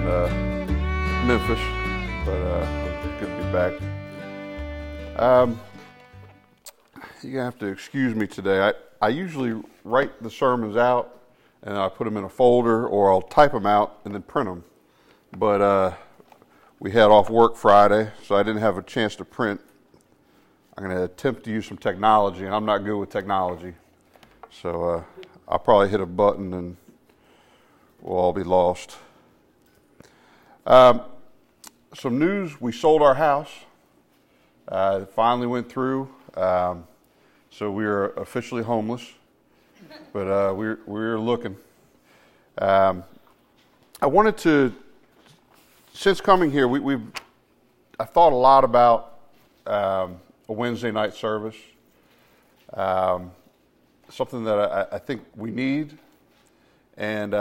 out in Memphis, but good to be back. You're gonna have to excuse me today. I usually write the sermons out and I put them in a folder, or I'll type them out and then print them. But we had off work Friday, so I didn't have a chance to print. I'm gonna attempt to use some technology, and I'm not good with technology, so I'll probably hit a button and we'll all be lost. Some news: we sold our house. It finally went through, so we are officially homeless, but we're looking. I wanted to, since coming here, I thought a lot about a Wednesday night service, something that I think we need, and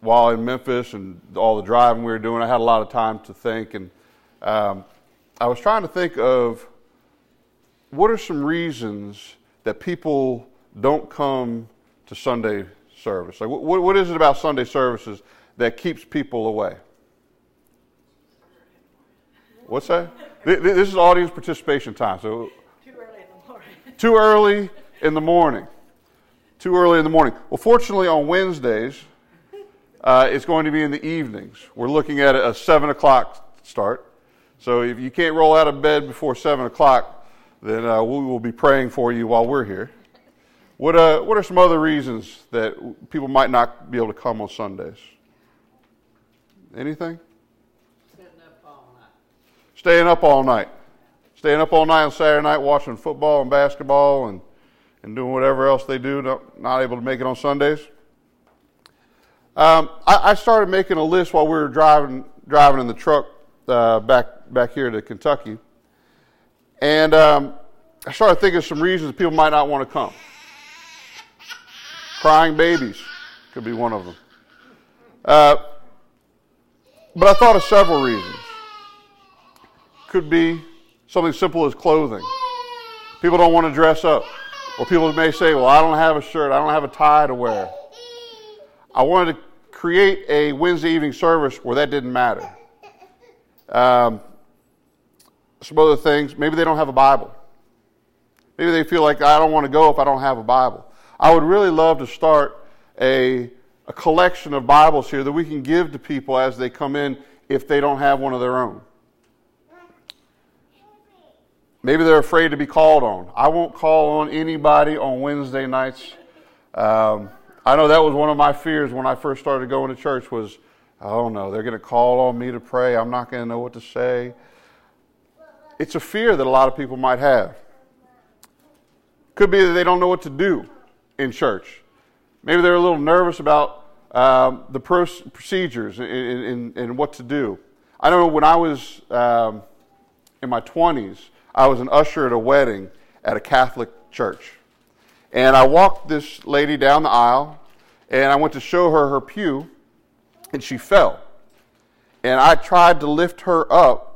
while in Memphis and all the driving we were doing, I had a lot of time to think, and I was trying to think of what are some reasons that people don't come to Sunday service. Like, what is it about Sunday services that keeps people away? What's that? This is audience participation time. So too early in the morning. Well, fortunately, on Wednesdays, it's going to be in the evenings. We're looking at a 7 o'clock start. So if you can't roll out of bed before 7 o'clock, then we will be praying for you while we're here. What are some other reasons that people might not be able to come on Sundays? Anything? Staying up all night on Saturday night, watching football and basketball and doing whatever else they do, not able to make it on Sundays. I started making a list while we were driving in the truck back here to Kentucky, and I started thinking of some reasons people might not want to come. Crying babies could be one of them. But I thought of several reasons. Could be something simple as clothing. People don't want to dress up, or people may say, "Well, I don't have a shirt. I don't have a tie to wear." I wanted to create a Wednesday evening service where that didn't matter. Some other things, maybe they don't have a Bible. Maybe they feel like, I don't want to go if I don't have a Bible. I would really love to start a collection of Bibles here that we can give to people as they come in if they don't have one of their own. Maybe they're afraid to be called on. I won't call on anybody on Wednesday nights. I know that was one of my fears when I first started going to church was, oh no, they're going to call on me to pray. I'm not going to know what to say. It's a fear that a lot of people might have. Could be that they don't know what to do in church. Maybe they're a little nervous about the procedures and what to do. I know when I was in my 20s, I was an usher at a wedding at a Catholic church. And I walked this lady down the aisle, and I went to show her her pew, and she fell. And I tried to lift her up,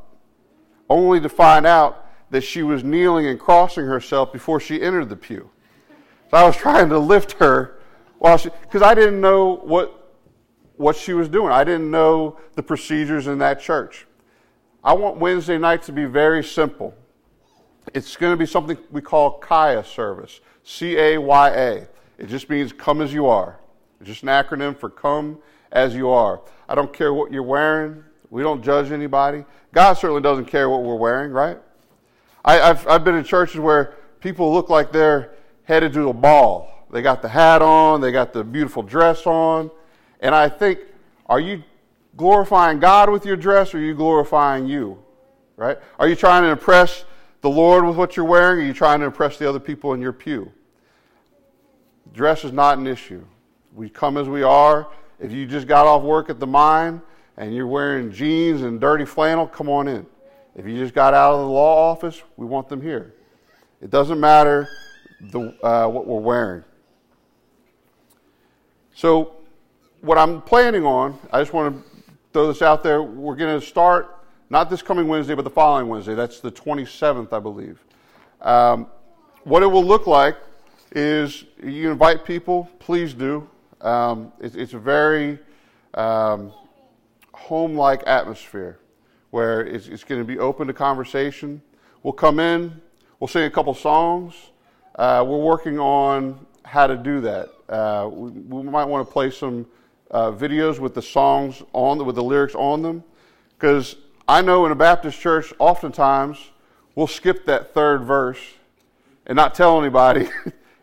only to find out that she was kneeling and crossing herself before she entered the pew. So I was trying to lift her because I didn't know what she was doing. I didn't know the procedures in that church. I want Wednesday night to be very simple. It's going to be something we call Kaya service. C-A-Y-A. It just means come as you are. It's just an acronym for come as you are. I don't care what you're wearing. We don't judge anybody. God certainly doesn't care what we're wearing, right? I've been in churches where people look like they're headed to a ball. They got the hat on. They got the beautiful dress on. And I think, are you glorifying God with your dress, or are you glorifying you? Right? Are you trying to impress the Lord with what you're wearing, or are you trying to impress the other people in your pew? Dress is not an issue. We come as we are. If you just got off work at the mine and you're wearing jeans and dirty flannel, come on in. If you just got out of the law office, we want them here. It doesn't matter what we're wearing. So what I'm planning on, I just want to throw this out there, we're going to start not this coming Wednesday, but the following Wednesday. That's the 27th, I believe. What it will look like is you invite people. Please do. It's a very home-like atmosphere where it's going to be open to conversation. We'll come in, we'll sing a couple songs. We're working on how to do that. We might want to play some videos with the songs on, with the lyrics on them, because I know in a Baptist church, oftentimes we'll skip that third verse and not tell anybody,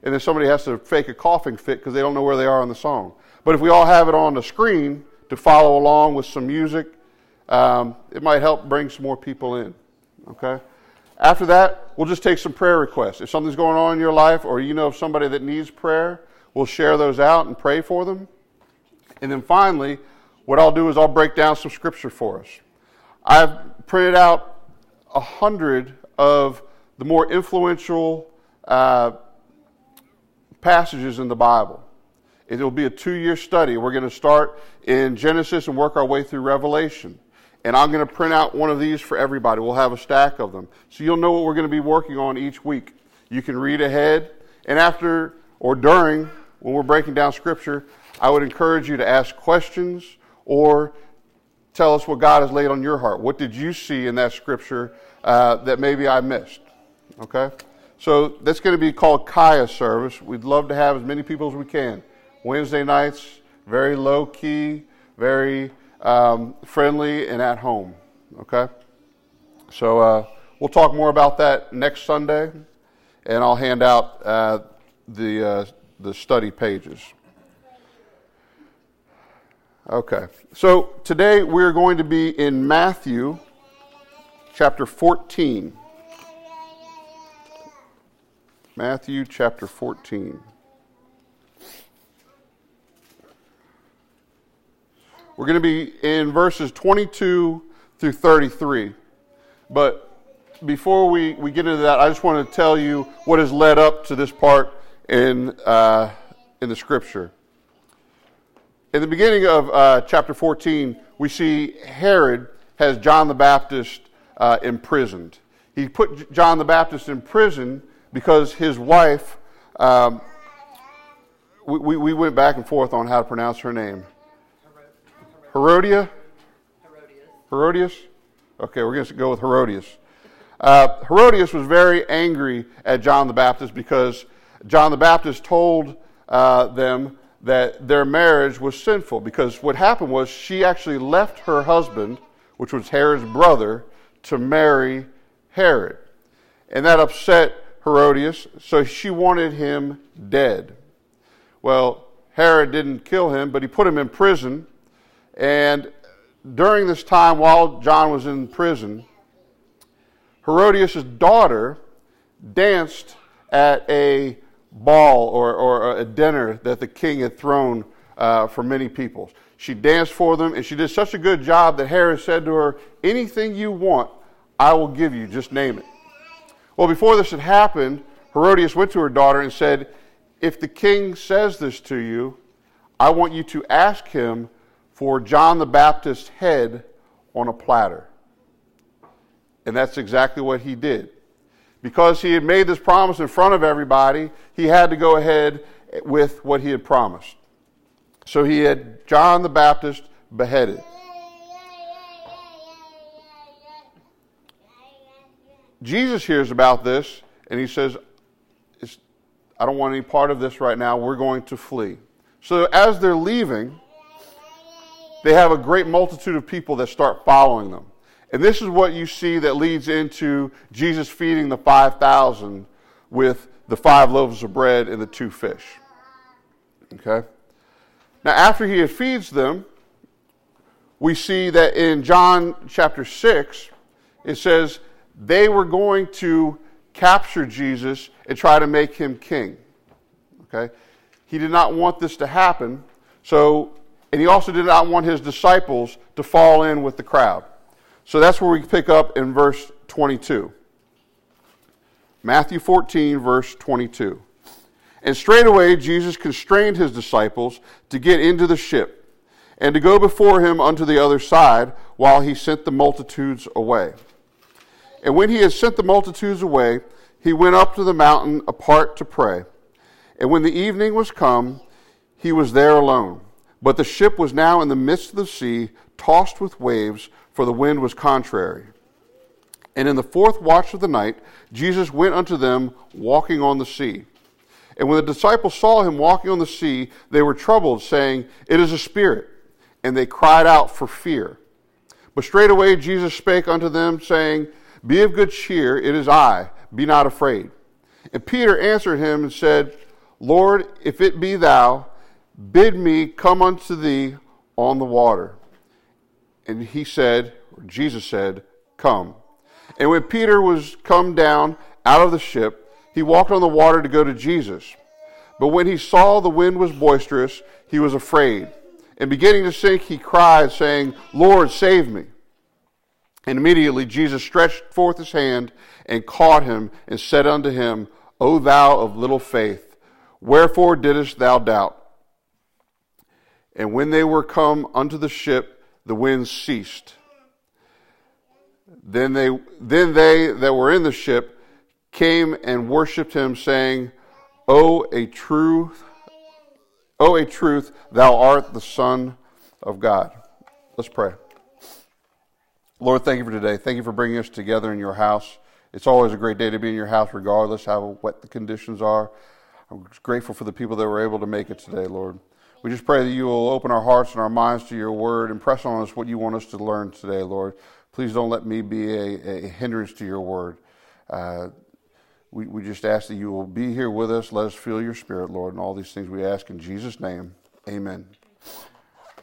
and then somebody has to fake a coughing fit because they don't know where they are in the song. But if we all have it on the screen to follow along with some music, it might help bring some more people in, okay? After that, we'll just take some prayer requests. If something's going on in your life, or you know of somebody that needs prayer, we'll share those out and pray for them. And then finally, what I'll do is I'll break down some scripture for us. I've printed out 100 of the more influential passages in the Bible. It will be a 2-year study. We're going to start in Genesis and work our way through Revelation. And I'm going to print out one of these for everybody. We'll have a stack of them. So you'll know what we're going to be working on each week. You can read ahead. And after or during, when we're breaking down Scripture, I would encourage you to ask questions or tell us what God has laid on your heart. What did you see in that Scripture that maybe I missed? Okay? So that's going to be called Kaya service. We'd love to have as many people as we can. Wednesday nights, very low-key, very friendly and at home, okay? So we'll talk more about that next Sunday, and I'll hand out the study pages. Okay, so today we're going to be in Matthew chapter 14. Matthew chapter 14. We're going to be in verses 22 through 33. But before we get into that, I just want to tell you what has led up to this part in the Scripture. In the beginning of chapter 14, we see Herod has John the Baptist imprisoned. He put John the Baptist in prison because his wife, we went back and forth on how to pronounce her name. Herodias? Okay, we're going to go with Herodias. Herodias was very angry at John the Baptist because John the Baptist told them that their marriage was sinful, because what happened was she actually left her husband, which was Herod's brother, to marry Herod. And that upset Herodias, so she wanted him dead. Well, Herod didn't kill him, but he put him in prison. And during this time, while John was in prison, Herodias' daughter danced at a ball or a dinner that the king had thrown for many people. She danced for them, and she did such a good job that Herod said to her, "Anything you want, I will give you. Just name it." Well, before this had happened, Herodias went to her daughter and said, "If the king says this to you, I want you to ask him for John the Baptist's head on a platter." And that's exactly what he did. Because he had made this promise in front of everybody, he had to go ahead with what he had promised. So he had John the Baptist beheaded. Jesus hears about this, and he says, "I don't want any part of this right now. We're going to flee." So as they're leaving, they have a great multitude of people that start following them. And this is what you see that leads into Jesus feeding the 5,000 with the 5 loaves of bread and the 2 fish. Okay? Now, after he feeds them, we see that in John chapter 6, it says they were going to capture Jesus and try to make him king. Okay? He did not want this to happen, so... And he also did not want his disciples to fall in with the crowd. So that's where we pick up in verse 22. Matthew 14, verse 22. "And straightway Jesus constrained his disciples to get into the ship and to go before him unto the other side, while he sent the multitudes away. And when he had sent the multitudes away, he went up to the mountain apart to pray. And when the evening was come, he was there alone. But the ship was now in the midst of the sea, tossed with waves, for the wind was contrary. And in the fourth watch of the night, Jesus went unto them, walking on the sea. And when the disciples saw him walking on the sea, they were troubled, saying, It is a spirit. And they cried out for fear. But straightway Jesus spake unto them, saying, Be of good cheer, it is I, be not afraid. And Peter answered him and said, Lord, if it be thou, bid me come unto thee on the water. And he said, or Jesus said, Come. And when Peter was come down out of the ship, he walked on the water to go to Jesus. But when he saw the wind was boisterous, he was afraid. And beginning to sink, he cried, saying, Lord, save me. And immediately Jesus stretched forth his hand and caught him and said unto him, O thou of little faith, wherefore didst thou doubt? And when they were come unto the ship, the wind ceased. Then they that were in the ship came and worshipped him, saying, O a truth, thou art the Son of God. Let's pray. Lord, thank you for today. Thank you for bringing us together in your house. It's always a great day to be in your house, regardless how wet the conditions are. I'm grateful for the people that were able to make it today, Lord. We just pray that you will open our hearts and our minds to your word and press on us what you want us to learn today, Lord. Please don't let me be a hindrance to your word. We just ask that you will be here with us. Let us feel your spirit, Lord, and all these things we ask in Jesus' name. Amen.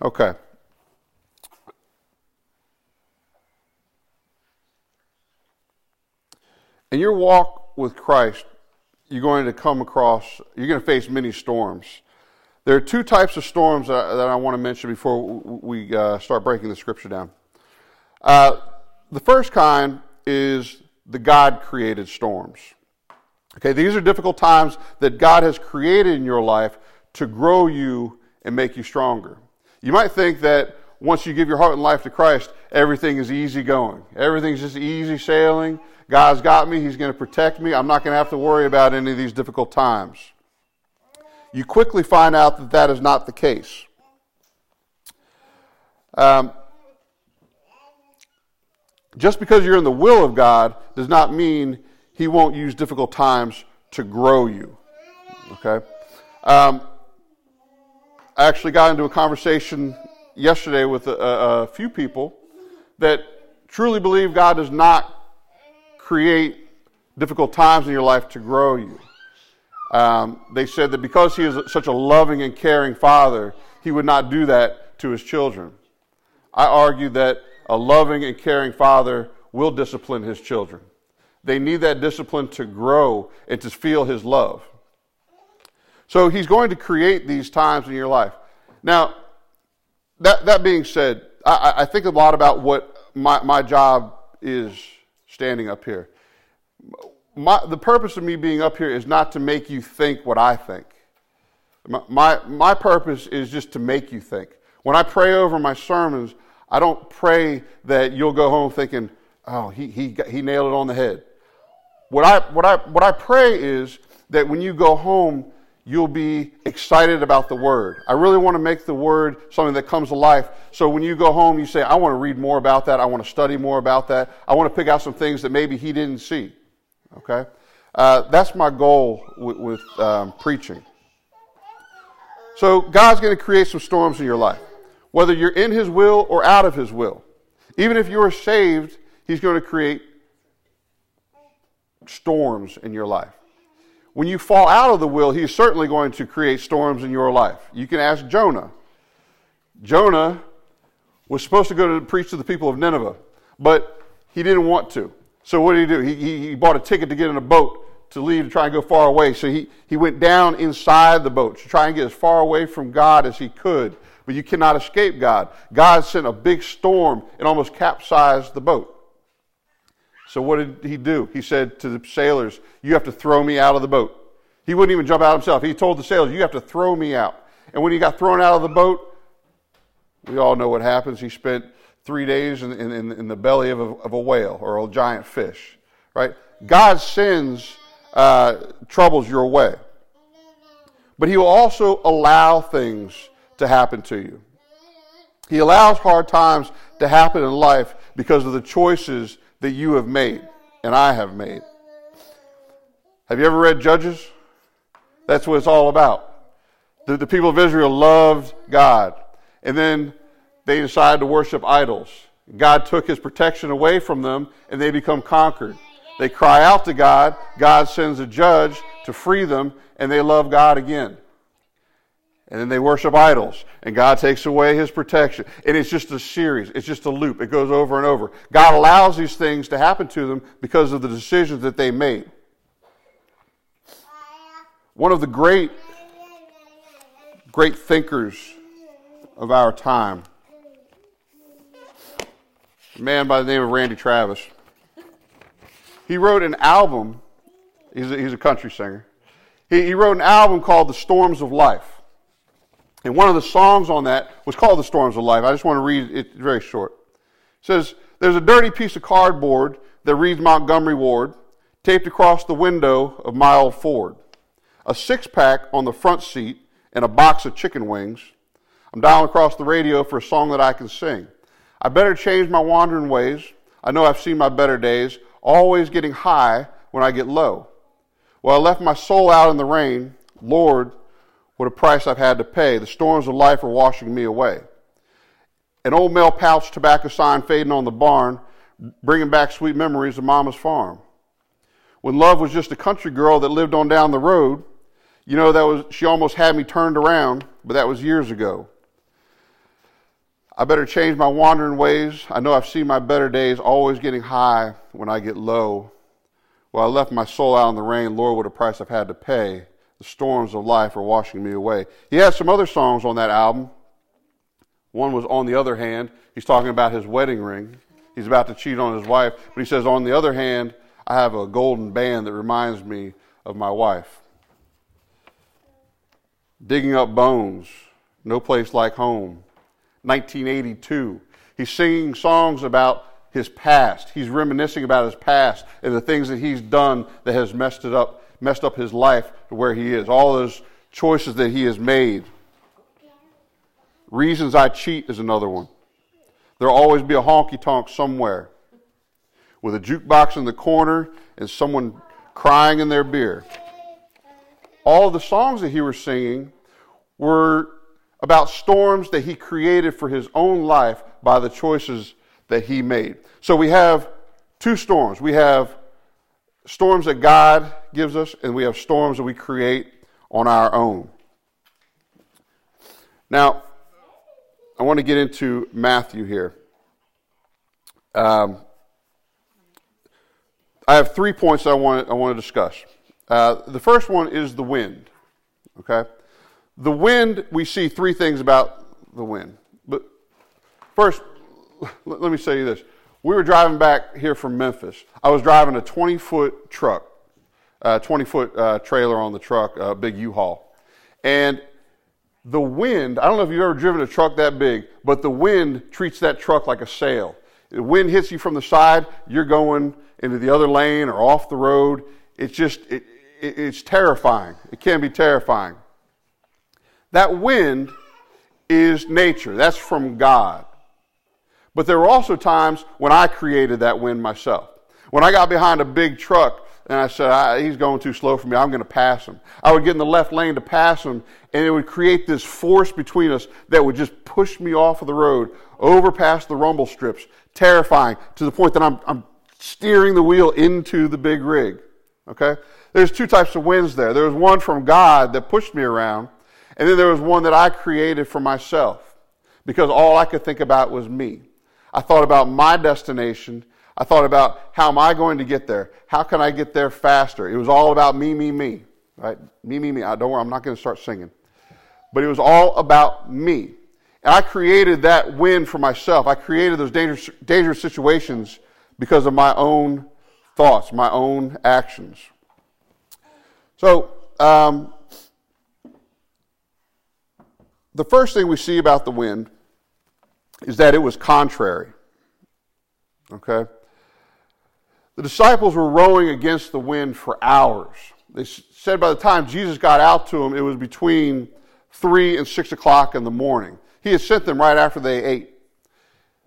Okay. In your walk with Christ, you're going to face many storms. There are two types of storms that I want to mention before we start breaking the scripture down. The first kind is the God-created storms. Okay, these are difficult times that God has created in your life to grow you and make you stronger. You might think that once you give your heart and life to Christ, everything is easy going. Everything's just easy sailing. God's got me. He's going to protect me. I'm not going to have to worry about any of these difficult times. You quickly find out that that is not the case. Just because you're in the will of God does not mean he won't use difficult times to grow you. Okay? I actually got into a conversation yesterday with a few people that truly believe God does not create difficult times in your life to grow you. They said that because he is such a loving and caring father, he would not do that to his children. I argue that a loving and caring father will discipline his children. They need that discipline to grow and to feel his love. So he's going to create these times in your life. Now, that being said, I think a lot about what my job is standing up here. The purpose of me being up here is not to make you think what I think. My purpose is just to make you think. When I pray over my sermons, I don't pray that you'll go home thinking, "Oh, he nailed it on the head." What I pray is that when you go home, you'll be excited about the Word. I really want to make the Word something that comes to life. So when you go home, you say, "I want to read more about that. I want to study more about that. I want to pick out some things that maybe he didn't see." Okay, that's my goal with preaching. So God's going to create some storms in your life, whether you're in his will or out of his will. Even if you are saved, he's going to create storms in your life. When you fall out of the will, he's certainly going to create storms in your life. You can ask Jonah. Jonah was supposed to go to preach to the people of Nineveh, but he didn't want to. So what did he do? He bought a ticket to get in a boat to leave to try and go far away. So he went down inside the boat to try and get as far away from God as he could. But you cannot escape God. God sent a big storm and almost capsized the boat. So what did he do? He said to the sailors, "You have to throw me out of the boat." He wouldn't even jump out himself. He told the sailors, "You have to throw me out." And when he got thrown out of the boat, we all know what happens. He spent 3 days in the belly of a whale or a giant fish, right? God sends troubles your way. But he will also allow things to happen to you. He allows hard times to happen in life because of the choices that you have made and I have made. Have you ever read Judges? That's what it's all about. The people of Israel loved God, and then they decided to worship idols. God took his protection away from them, and they become conquered. They cry out to God. God sends a judge to free them, and they love God again. And then they worship idols, and God takes away his protection. And it's just a series. It's just a loop. It goes over and over. God allows these things to happen to them because of the decisions that they made. One of the great thinkers of our time, a man by the name of Randy Travis, he wrote an album. He's a country singer. He wrote an album called The Storms of Life. And one of the songs on that was called The Storms of Life. I just want to read it. It's very short. It says, "There's a dirty piece of cardboard that reads Montgomery Ward, taped across the window of my old Ford. A six-pack on the front seat and a box of chicken wings. I'm dialing across the radio for a song that I can sing. I better change my wandering ways. I know I've seen my better days, always getting high when I get low. Well, I left my soul out in the rain. Lord, what a price I've had to pay. The storms of life are washing me away. An old mail pouch tobacco sign fading on the barn, bringing back sweet memories of Mama's farm. When love was just a country girl that lived on down the road, you know, she almost had me turned around, but that was years ago. I better change my wandering ways. I know I've seen my better days, always getting high when I get low. Well, I left my soul out in the rain. Lord, what a price I've had to pay. The storms of life are washing me away." He has some other songs on that album. One was "On the Other Hand." He's talking about his wedding ring. He's about to cheat on his wife, but he says, "On the other hand, I have a golden band that reminds me of my wife." "Digging Up Bones," "No Place Like Home," 1982. He's singing songs about his past. He's reminiscing about his past and the things that he's done that has messed up his life to where he is. All those choices that he has made. "Reasons I Cheat" is another one. "There'll always be a honky-tonk somewhere with a jukebox in the corner and someone crying in their beer." All the songs that he was singing were about storms that he created for his own life by the choices that he made. So we have two storms. We have storms that God gives us, and we have storms that we create on our own. Now, I want to get into Matthew here. I have 3 points that I want to discuss. The first one is the wind. Okay, the wind. We see three things about the wind. But first, let me say this. We were driving back here from Memphis. I was driving a 20-foot truck, 20-foot trailer on the truck, a big U-Haul. And the wind, I don't know if you've ever driven a truck that big, but the wind treats that truck like a sail. The wind hits you from the side, you're going into the other lane or off the road. It's terrifying. It can be terrifying. That wind is nature. That's from God. But there were also times when I created that wind myself. When I got behind a big truck and I said, he's going too slow for me, I'm going to pass him. I would get in the left lane to pass him, and it would create this force between us that would just push me off of the road, over past the rumble strips, terrifying, to the point that I'm steering the wheel into the big rig. Okay? There's two types of winds there. There was one from God that pushed me around, and then there was one that I created for myself because all I could think about was me. I thought about my destination. I thought about, how am I going to get there? How can I get there faster? It was all about me, right? Me. Don't worry, I'm not going to start singing. But it was all about me. And I created that wind for myself. I created those dangerous situations because of my own thoughts, my own actions. So, the first thing we see about the wind is that it was contrary. Okay? The disciples were rowing against the wind for hours. They said by the time Jesus got out to them, it was between 3 and 6 o'clock in the morning. He had sent them right after they ate.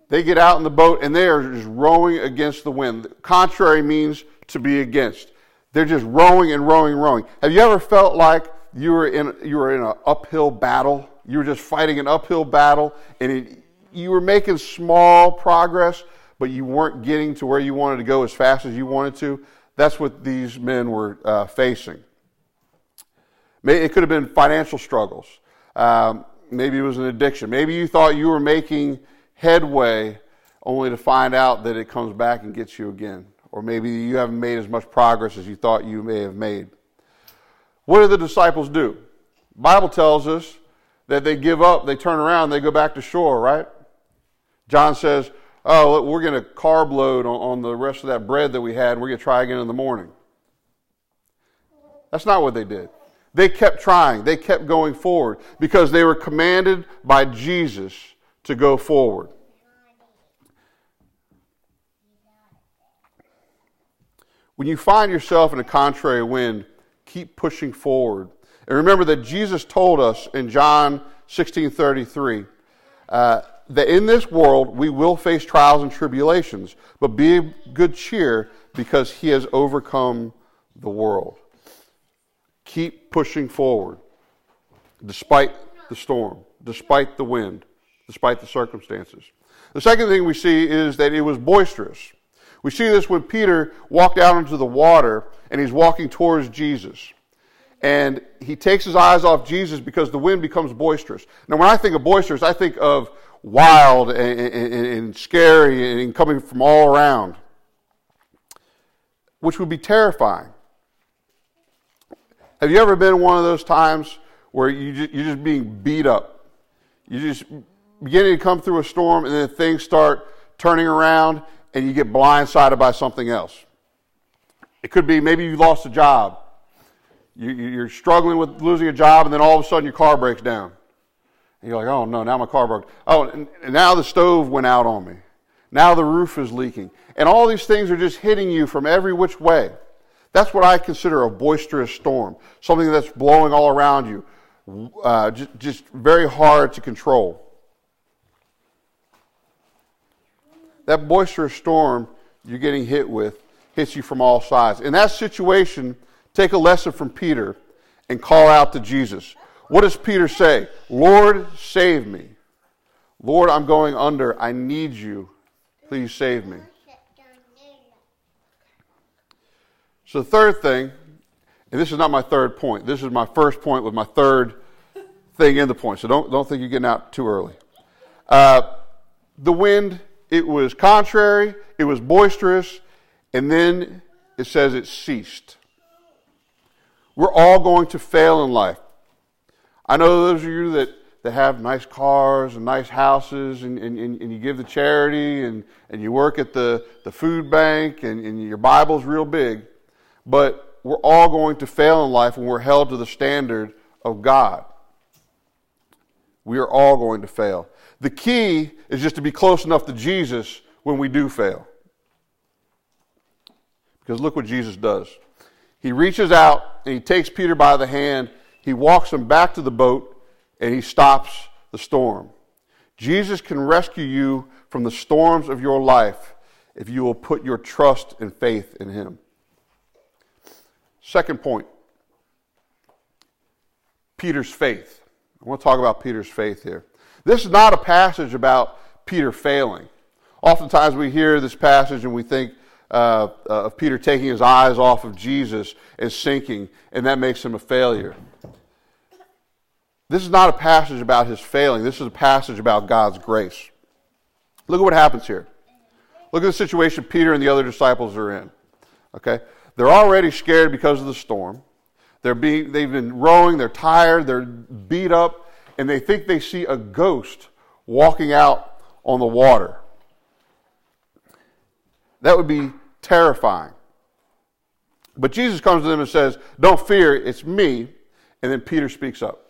They get out in the boat, and they are just rowing against the wind. Contrary means to be against. They're just rowing and rowing. Have you ever felt like you were in an uphill battle? You were just fighting an uphill battle, and you were making small progress, but you weren't getting to where you wanted to go as fast as you wanted to. That's what these men were facing. It could have been financial struggles. Maybe it was an addiction. Maybe you thought you were making headway only to find out that it comes back and gets you again. Or maybe you haven't made as much progress as you thought you may have made. What do the disciples do? The Bible tells us that they give up, they turn around, they go back to shore, right? John says, oh, look, we're going to carb load on the rest of that bread that we had, and we're going to try again in the morning. That's not what they did. They kept trying. They kept going forward because they were commanded by Jesus to go forward. When you find yourself in a contrary wind, keep pushing forward. And remember that Jesus told us in John 16:33 that in this world we will face trials and tribulations, but be of good cheer because he has overcome the world. Keep pushing forward, despite the storm, despite the wind, despite the circumstances. The second thing we see is that it was boisterous. We see this when Peter walked out into the water, and he's walking towards Jesus. And he takes his eyes off Jesus because the wind becomes boisterous. Now, when I think of boisterous, I think of wild and scary and coming from all around, which would be terrifying. Have you ever been in one of those times where you're just being beat up? You're just beginning to come through a storm, and then things start turning around, and you get blindsided by something else. It could be maybe you lost a job. You're struggling with losing a job, and then all of a sudden your car breaks down. And you're like, oh, no, now my car broke. Oh, and now the stove went out on me. Now the roof is leaking. And all these things are just hitting you from every which way. That's what I consider a boisterous storm, something that's blowing all around you, just very hard to control. That boisterous storm you're getting hit with hits you from all sides. In that situation, take a lesson from Peter and call out to Jesus. What does Peter say? Lord, save me. Lord, I'm going under. I need you. Please save me. So the third thing, and this is not my third point. This is my first point with my third thing in the point. So don't think you're getting out too early. The wind, it was contrary, it was boisterous, and then it says it ceased. We're all going to fail in life. I know those of you that have nice cars and nice houses and you give to charity and you work at the food bank and your Bible's real big. But we're all going to fail in life when we're held to the standard of God. We are all going to fail. The key is just to be close enough to Jesus when we do fail. Because look what Jesus does. He reaches out and he takes Peter by the hand. He walks him back to the boat and he stops the storm. Jesus can rescue you from the storms of your life if you will put your trust and faith in him. Second point, Peter's faith. I want to talk about Peter's faith here. This is not a passage about Peter failing. Oftentimes we hear this passage and we think of Peter taking his eyes off of Jesus and sinking, and that makes him a failure. This is not a passage about his failing. This is a passage about God's grace. Look at what happens here. Look at the situation Peter and the other disciples are in. Okay? They're already scared because of the storm. They've been rowing, they're tired, they're beat up, and they think they see a ghost walking out on the water. That would be terrifying. But Jesus comes to them and says, don't fear, it's me. And then Peter speaks up.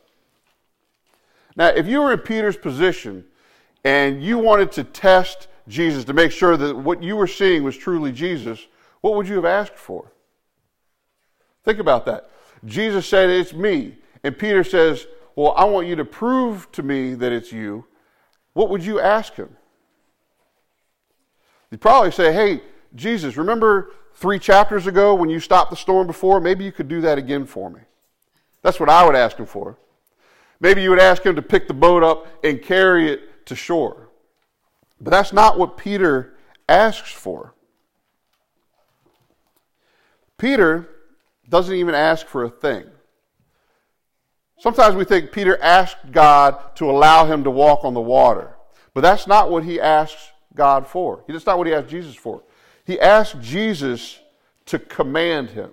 Now, if you were in Peter's position and you wanted to test Jesus to make sure that what you were seeing was truly Jesus, what would you have asked for? Think about that. Jesus said, it's me. And Peter says, well, I want you to prove to me that it's you, what would you ask him? You'd probably say, hey, Jesus, remember 3 chapters ago when you stopped the storm before? Maybe you could do that again for me. That's what I would ask him for. Maybe you would ask him to pick the boat up and carry it to shore. But that's not what Peter asks for. Peter doesn't even ask for a thing. Sometimes we think Peter asked God to allow him to walk on the water. But that's not what he asks God for. That's not what he asked Jesus for. He asked Jesus to command him.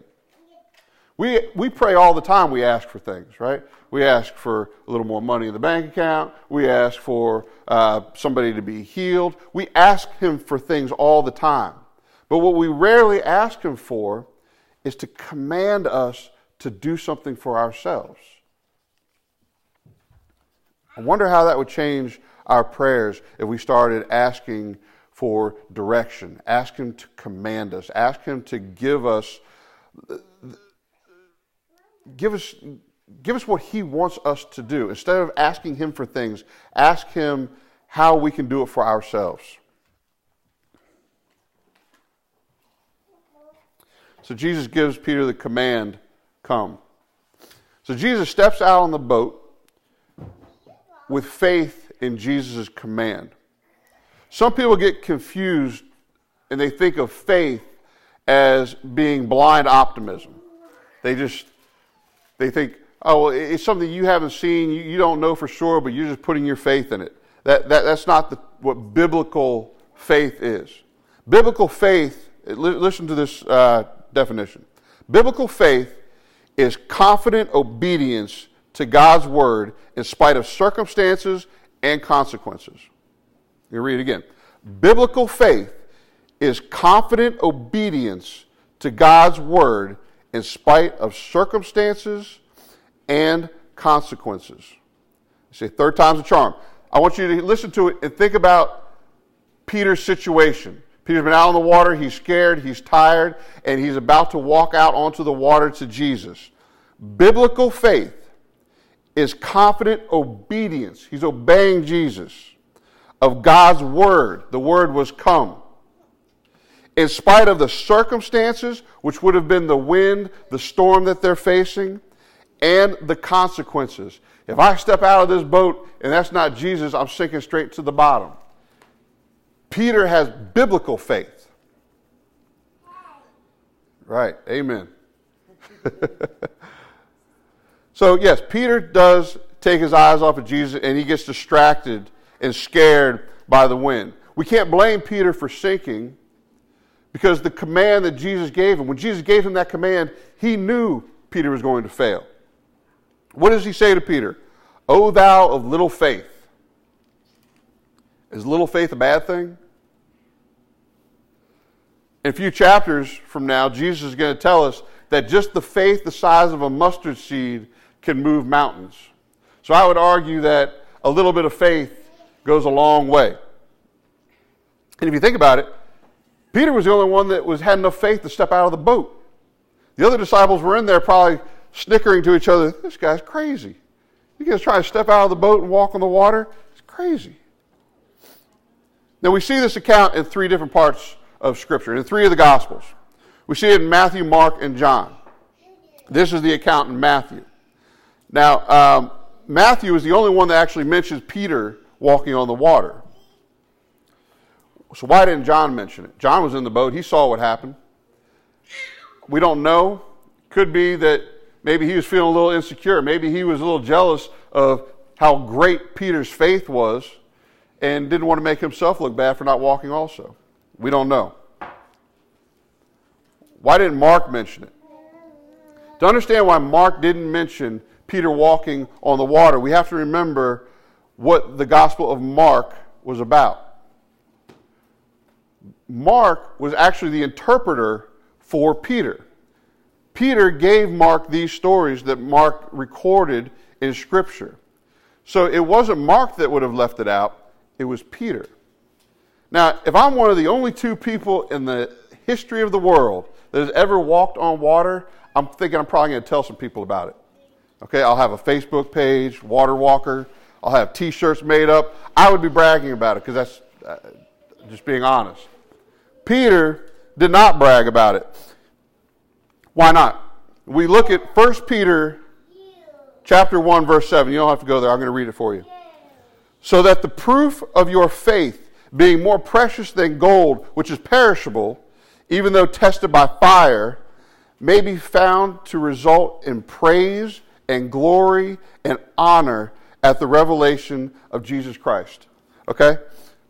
We pray all the time, we ask for things, right? We ask for a little more money in the bank account. We ask for somebody to be healed. We ask him for things all the time. But what we rarely ask him for is to command us to do something for ourselves. I wonder how that would change our prayers if we started asking for direction. Ask him to command us. Ask him to give us what he wants us to do. Instead of asking him for things, ask him how we can do it for ourselves. So Jesus gives Peter the command, come. So Jesus steps out on the boat with faith in Jesus' command. Some people get confused and they think of faith as being blind optimism. They think, oh, well, it's something you haven't seen, you don't know for sure, but you're just putting your faith in it. That's not what biblical faith is. Biblical faith, listen to this definition. Biblical faith is confident obedience to God's word in spite of circumstances and consequences. Let me read it again. Biblical faith is confident obedience to God's word in spite of circumstances and consequences. You say, 3rd time's a charm. I want you to listen to it and think about Peter's situation. Peter's been out on the water, he's scared, he's tired, and he's about to walk out onto the water to Jesus. Biblical faith is confident obedience. He's obeying Jesus of God's word. The word was come. In spite of the circumstances, which would have been the wind, the storm that they're facing, and the consequences. If I step out of this boat and that's not Jesus, I'm sinking straight to the bottom. Peter has biblical faith. Right, amen. So yes, Peter does take his eyes off of Jesus and he gets distracted and scared by the wind. We can't blame Peter for sinking, because the command that Jesus gave him, when Jesus gave him that command, he knew Peter was going to fail. What does he say to Peter? O thou of little faith. Is little faith a bad thing? In a few chapters from now, Jesus is going to tell us that just the faith the size of a mustard seed can move mountains. So I would argue that a little bit of faith goes a long way. And if you think about it, Peter was the only one that had enough faith to step out of the boat. The other disciples were in there probably snickering to each other. This guy's crazy. You guys try to step out of the boat and walk on the water? It's crazy. Now we see this account in 3 different parts of Scripture, in 3 of the Gospels. We see it in Matthew, Mark, and John. This is the account in Matthew. Now, Matthew is the only one that actually mentions Peter walking on the water. So why didn't John mention it? John was in the boat. He saw what happened. We don't know. Could be that maybe he was feeling a little insecure. Maybe he was a little jealous of how great Peter's faith was and didn't want to make himself look bad for not walking also. We don't know. Why didn't Mark mention it? To understand why Mark didn't mention Peter walking on the water, we have to remember what the Gospel of Mark was about. Mark was actually the interpreter for Peter. Peter gave Mark these stories that Mark recorded in Scripture. So it wasn't Mark that would have left it out, it was Peter. Now, if I'm one of the only 2 people in the history of the world that has ever walked on water, I'm thinking I'm probably going to tell some people about it. Okay, I'll have a Facebook page, Water Walker. I'll have T-shirts made up. I would be bragging about it because that's just being honest. Peter did not brag about it. Why not? We look at 1 Peter chapter 1, verse 7. You don't have to go there. I'm going to read it for you. So that the proof of your faith, being more precious than gold, which is perishable, even though tested by fire, may be found to result in praise and glory and honor at the revelation of Jesus Christ. Okay?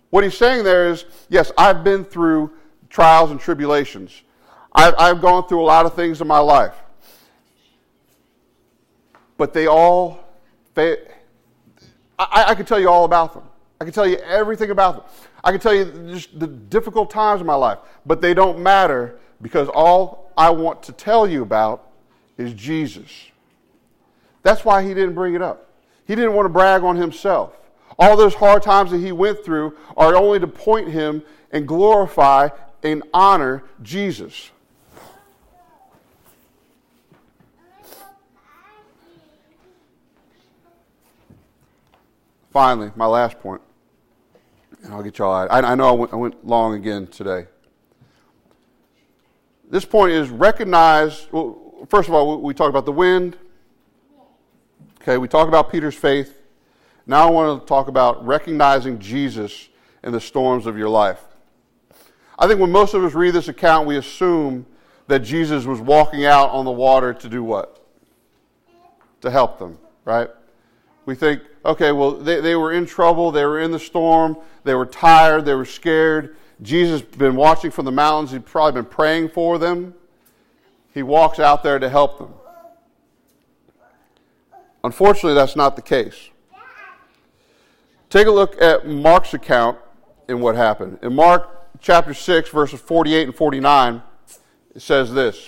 What he's saying there is, yes, I've been through trials and tribulations. I've gone through a lot of things in my life. But they all, I can tell you all about them. I can tell you everything about them. I can tell you just the difficult times in my life. But they don't matter because all I want to tell you about is Jesus. That's why he didn't bring it up. He didn't want to brag on himself. All those hard times that he went through are only to point him and glorify and honor Jesus. Finally, my last point, and I'll get y'all out. I know I went long again today. This point is recognize, well, first of all, we talked about the wind. Okay, we talk about Peter's faith. Now I want to talk about recognizing Jesus in the storms of your life. I think when most of us read this account, we assume that Jesus was walking out on the water to do what? To help them, right? We think, okay, well, they were in trouble. They were in the storm. They were tired. They were scared. Jesus had been watching from the mountains. He'd probably been praying for them. He walks out there to help them. Unfortunately, that's not the case. Take a look at Mark's account and what happened. In Mark chapter 6, verses 48 and 49, it says this.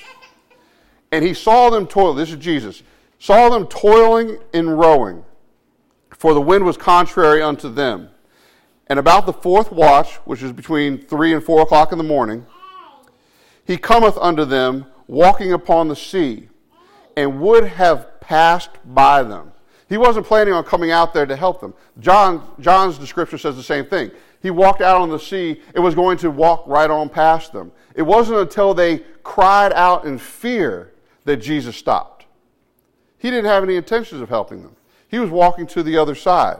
And he saw them toil. This is Jesus. Saw them toiling and rowing, for the wind was contrary unto them. And about the fourth watch, which is between 3 and 4 o'clock in the morning, he cometh unto them, walking upon the sea, and would have passed by them. He wasn't planning on coming out there to help them. John's description says the same thing. He walked out on the sea and was going to walk right on past them. It wasn't until they cried out in fear that Jesus stopped. He didn't have any intentions of helping them. He was walking to the other side.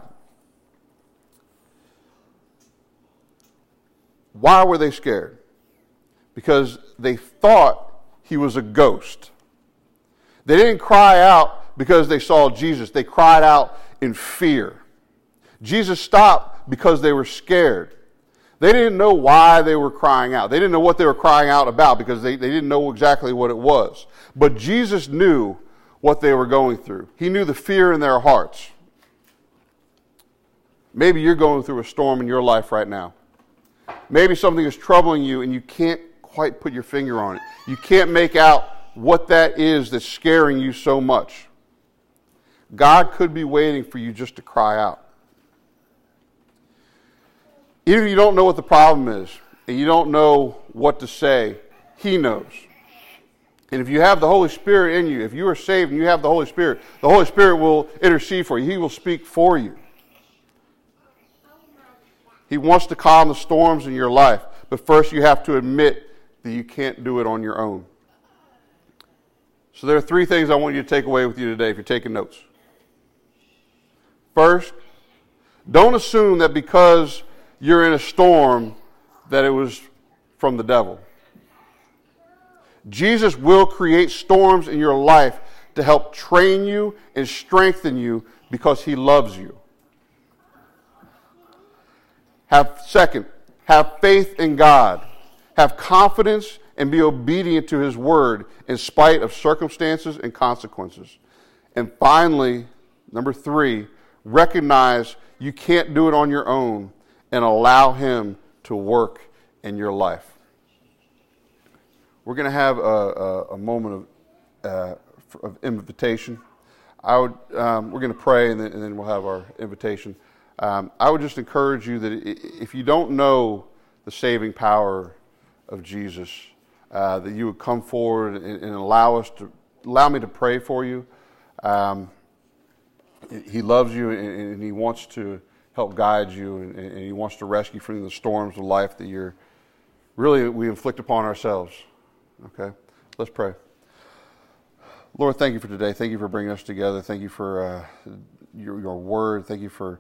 Why were they scared? Because they thought he was a ghost. They didn't cry out because they saw Jesus. They cried out in fear. Jesus stopped because they were scared. They didn't know why they were crying out. They didn't know what they were crying out about because they didn't know exactly what it was. But Jesus knew what they were going through. He knew the fear in their hearts. Maybe you're going through a storm in your life right now. Maybe something is troubling you and you can't quite put your finger on it. You can't make out what that is that's scaring you so much. God could be waiting for you just to cry out. Even if you don't know what the problem is, and you don't know what to say, He knows. And if you have the Holy Spirit in you, if you are saved and you have the Holy Spirit will intercede for you. He will speak for you. He wants to calm the storms in your life, but first you have to admit that you can't do it on your own. So there are three things I want you to take away with you today if you're taking notes. First, don't assume that because you're in a storm that it was from the devil. Jesus will create storms in your life to help train you and strengthen you because He loves you. Second, have faith in God. Have confidence and be obedient to His word in spite of circumstances and consequences. And finally, number three, recognize you can't do it on your own and allow Him to work in your life. We're going to have a moment of invitation. We're going to pray and then we'll have our invitation. I would just encourage you that if you don't know the saving power of Jesus, that you would come forward and allow me to pray for you. He loves you, and he wants to help guide you, and he wants to rescue you from the storms of life that you're really we inflict upon ourselves. Okay, let's pray. Lord, thank you for today. Thank you for bringing us together. Thank you for your word. Thank you for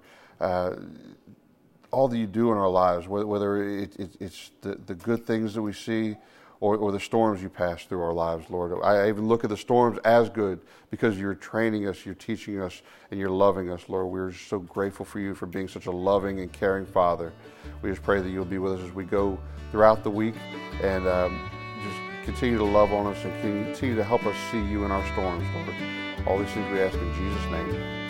all that you do in our lives, whether it's the good things that we see or the storms you pass through our lives, Lord. I even look at the storms as good because you're training us, you're teaching us, and you're loving us, Lord. We're so grateful for you for being such a loving and caring Father. We just pray that you'll be with us as we go throughout the week and just continue to love on us and continue to help us see you in our storms, Lord. All these things we ask in Jesus' name.